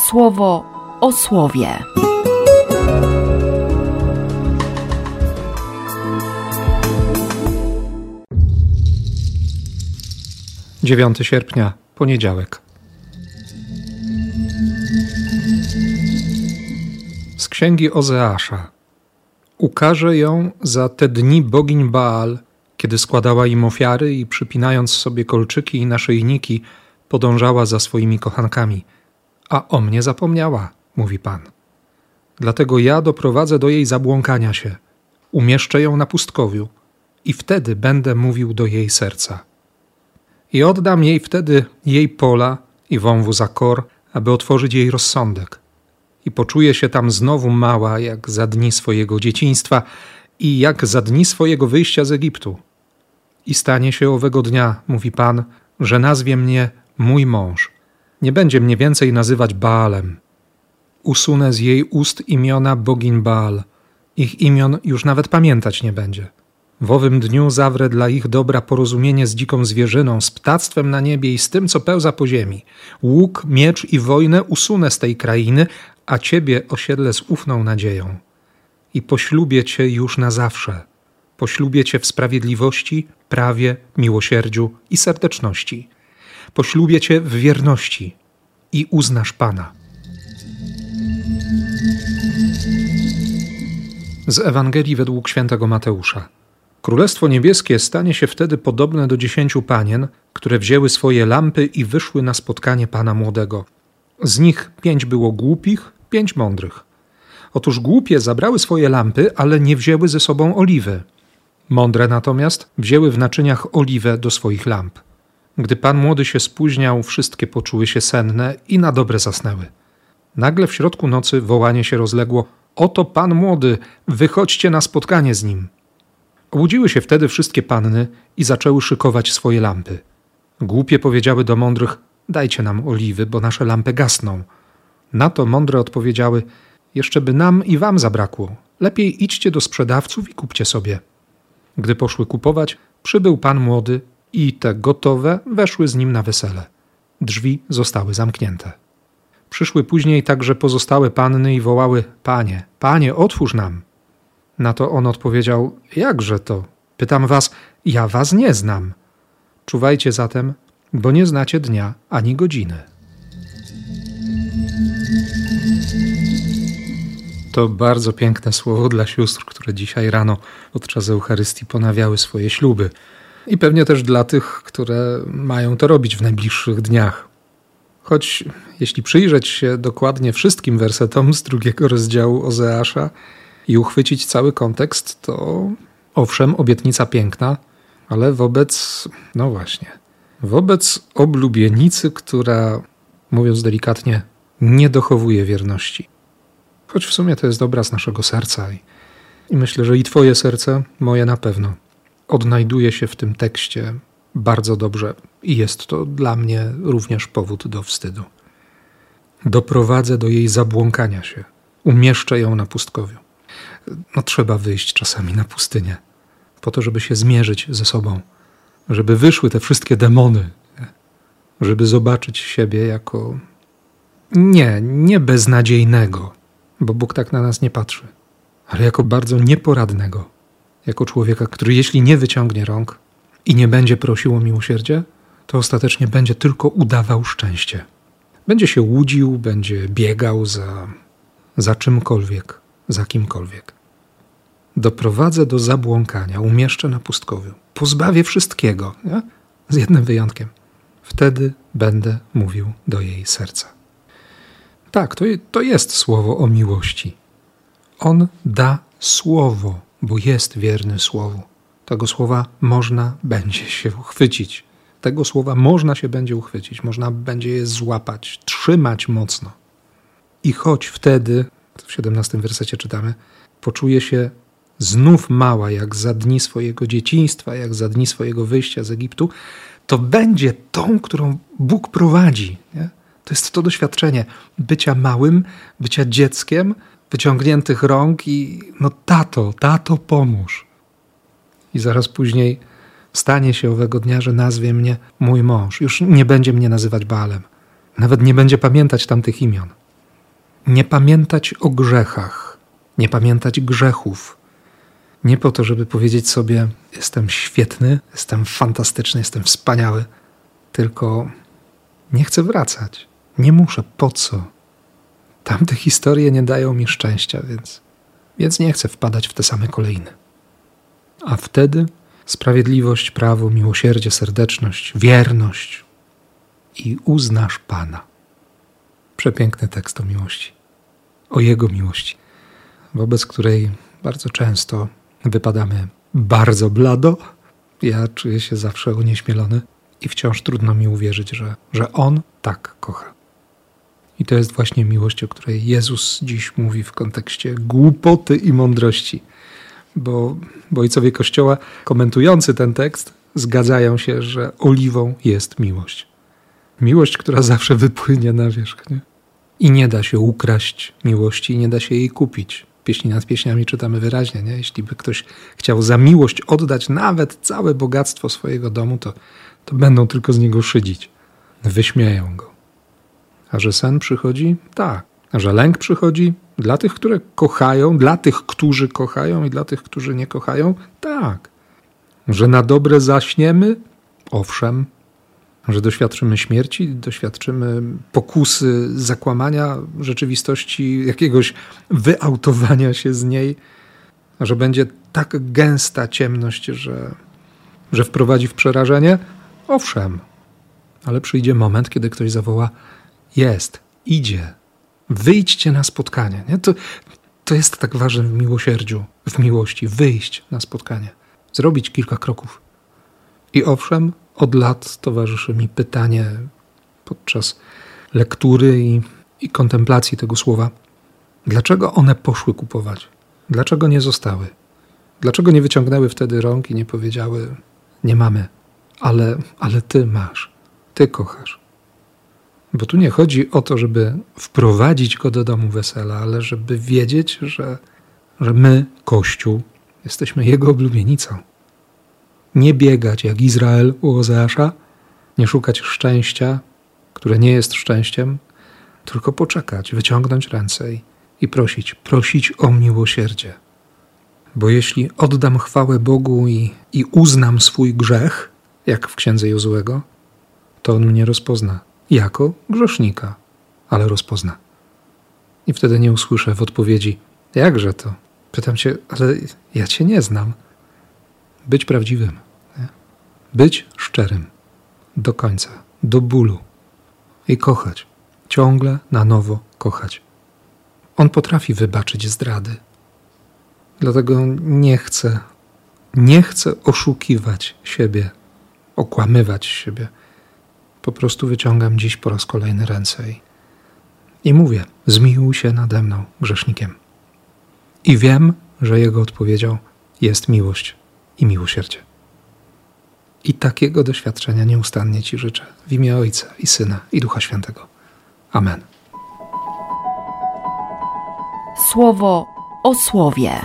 Słowo o słowie. 9 sierpnia, poniedziałek. Z księgi Ozeasza. Ukaże ją za te dni bogiń Baal, kiedy składała im ofiary i przypinając sobie kolczyki i naszyjniki, podążała za swoimi kochankami. A o mnie zapomniała, mówi Pan. Dlatego ja doprowadzę do jej zabłąkania się, umieszczę ją na pustkowiu i wtedy będę mówił do jej serca. I oddam jej wtedy jej pola i wąwu za kor, aby otworzyć jej rozsądek. I poczuje się tam znowu mała, jak za dni swojego dzieciństwa i jak za dni swojego wyjścia z Egiptu. I stanie się owego dnia, mówi Pan, że nazwie mnie mój mąż. Nie będzie mnie więcej nazywać Baalem. Usunę z jej ust imiona bogiń Baal. Ich imion już nawet pamiętać nie będzie. W owym dniu zawrę dla ich dobra porozumienie z dziką zwierzyną, z ptactwem na niebie i z tym, co pełza po ziemi. Łuk, miecz i wojnę usunę z tej krainy, a ciebie osiedlę z ufną nadzieją. I poślubię cię już na zawsze. Poślubię cię w sprawiedliwości, prawie, miłosierdziu i serdeczności. Poślubię cię w wierności i uznasz Pana. Z Ewangelii według świętego Mateusza. Królestwo niebieskie stanie się wtedy podobne do 10 panien, które wzięły swoje lampy i wyszły na spotkanie Pana młodego. Z nich 5 było głupich, 5 mądrych. Otóż głupie zabrały swoje lampy, ale nie wzięły ze sobą oliwy. Mądre natomiast wzięły w naczyniach oliwę do swoich lamp. Gdy Pan młody się spóźniał, wszystkie poczuły się senne i na dobre zasnęły. Nagle w środku nocy wołanie się rozległo: oto Pan młody, wychodźcie na spotkanie z nim. Obudziły się wtedy wszystkie panny i zaczęły szykować swoje lampy. Głupie powiedziały do mądrych: dajcie nam oliwy, bo nasze lampy gasną. Na to mądre odpowiedziały: jeszcze by nam i wam zabrakło. Lepiej idźcie do sprzedawców i kupcie sobie. Gdy poszły kupować, przybył Pan młody i te gotowe weszły z nim na wesele. Drzwi zostały zamknięte. Przyszły później także pozostałe panny i wołały: Panie, Panie, otwórz nam. Na to on odpowiedział: jakże to? Pytam was, ja was nie znam. Czuwajcie zatem, bo nie znacie dnia ani godziny. To bardzo piękne słowo dla sióstr, które dzisiaj rano podczas Eucharystii ponawiały swoje śluby. I pewnie też dla tych, które mają to robić w najbliższych dniach. Choć jeśli przyjrzeć się dokładnie wszystkim wersetom z 2 rozdziału Ozeasza i uchwycić cały kontekst, to owszem, obietnica piękna, ale wobec oblubienicy, która, mówiąc delikatnie, nie dochowuje wierności. Choć w sumie to jest obraz naszego serca i myślę, że i twoje serce, moje na pewno, odnajduje się w tym tekście bardzo dobrze i jest to dla mnie również powód do wstydu. Doprowadzę do jej zabłąkania się, umieszczę ją na pustkowiu. Trzeba wyjść czasami na pustynię, po to, żeby się zmierzyć ze sobą, żeby wyszły te wszystkie demony, żeby zobaczyć siebie jako nie beznadziejnego, bo Bóg tak na nas nie patrzy, ale jako bardzo nieporadnego, jako człowieka, który jeśli nie wyciągnie rąk i nie będzie prosił o miłosierdzie, to ostatecznie będzie tylko udawał szczęście. Będzie się łudził, będzie biegał za czymkolwiek, za kimkolwiek. Doprowadzę do zabłąkania, umieszczę na pustkowiu, pozbawię wszystkiego, nie? Z jednym wyjątkiem. Wtedy będę mówił do jej serca. Tak, to jest słowo o miłości. On da słowo, bo jest wierny słowu. Tego słowa można będzie się uchwycić. Można będzie je złapać, trzymać mocno. I choć wtedy, w 17 wersecie czytamy, poczuje się znów mała, jak za dni swojego dzieciństwa, jak za dni swojego wyjścia z Egiptu, to będzie tą, którą Bóg prowadzi. Nie? To jest to doświadczenie bycia małym, bycia dzieckiem, wyciągniętych rąk i tato, pomóż. I zaraz później stanie się owego dnia, że nazwie mnie mój mąż. Już nie będzie mnie nazywać Baalem. Nawet nie będzie pamiętać tamtych imion. nie pamiętać o grzechach, nie pamiętać grzechów. Nie po to, żeby powiedzieć sobie, jestem świetny, jestem fantastyczny, jestem wspaniały, tylko nie chcę wracać, nie muszę, po co? Tamte historie nie dają mi szczęścia, więc nie chcę wpadać w te same kolejne. A wtedy sprawiedliwość, prawo, miłosierdzie, serdeczność, wierność i uznasz Pana. Przepiękny tekst o miłości, o Jego miłości, wobec której bardzo często wypadamy bardzo blado. Ja czuję się zawsze onieśmielony i wciąż trudno mi uwierzyć, że On tak kocha. I to jest właśnie miłość, o której Jezus dziś mówi w kontekście głupoty i mądrości. Bo ojcowie Kościoła komentujący ten tekst zgadzają się, że oliwą jest miłość. Miłość, która zawsze wypłynie na wierzch. Nie? I nie da się ukraść miłości, nie da się jej kupić. Pieśni nad pieśniami czytamy wyraźnie, nie? Jeśli by ktoś chciał za miłość oddać nawet całe bogactwo swojego domu, to będą tylko z niego szydzić. Wyśmieją go. A że sen przychodzi? Tak. A że lęk przychodzi? Dla tych, które kochają, dla tych, którzy kochają i dla tych, którzy nie kochają? Tak. Że na dobre zaśniemy? Owszem. Że doświadczymy śmierci, doświadczymy pokusy zakłamania rzeczywistości, jakiegoś wyautowania się z niej, że będzie tak gęsta ciemność, że wprowadzi w przerażenie? Owszem, ale przyjdzie moment, kiedy ktoś zawoła: jest, idzie, wyjdźcie na spotkanie. Nie? To jest tak ważne w miłosierdziu, w miłości, wyjść na spotkanie, zrobić kilka kroków. I owszem, od lat towarzyszy mi pytanie podczas lektury i kontemplacji tego słowa. Dlaczego one poszły kupować? Dlaczego nie zostały? Dlaczego nie wyciągnęły wtedy rąk i nie powiedziały: nie mamy, ale ty masz, ty kochasz. Bo tu nie chodzi o to, żeby wprowadzić go do domu wesela, ale żeby wiedzieć, że my, Kościół, jesteśmy Jego oblubienicą. Nie biegać jak Izrael u Ozeasza, nie szukać szczęścia, które nie jest szczęściem, tylko poczekać, wyciągnąć ręce i prosić o miłosierdzie. Bo jeśli oddam chwałę Bogu i uznam swój grzech, jak w księdze Jozuego, to On mnie rozpozna jako grzesznika, ale rozpozna. I wtedy nie usłyszę w odpowiedzi: jakże to? Pytam Cię, ale ja Cię nie znam. Być prawdziwym, nie? Być szczerym do końca, do bólu i kochać, ciągle na nowo kochać. On potrafi wybaczyć zdrady, dlatego nie chcę oszukiwać siebie, okłamywać siebie. Po prostu wyciągam dziś po raz kolejny ręce i mówię: zmiłuj się nade mną, grzesznikiem. I wiem, że Jego odpowiedzią jest miłość i miłosierdzie. I takiego doświadczenia nieustannie Ci życzę w imię Ojca i Syna, i Ducha Świętego. Amen. Słowo o słowie.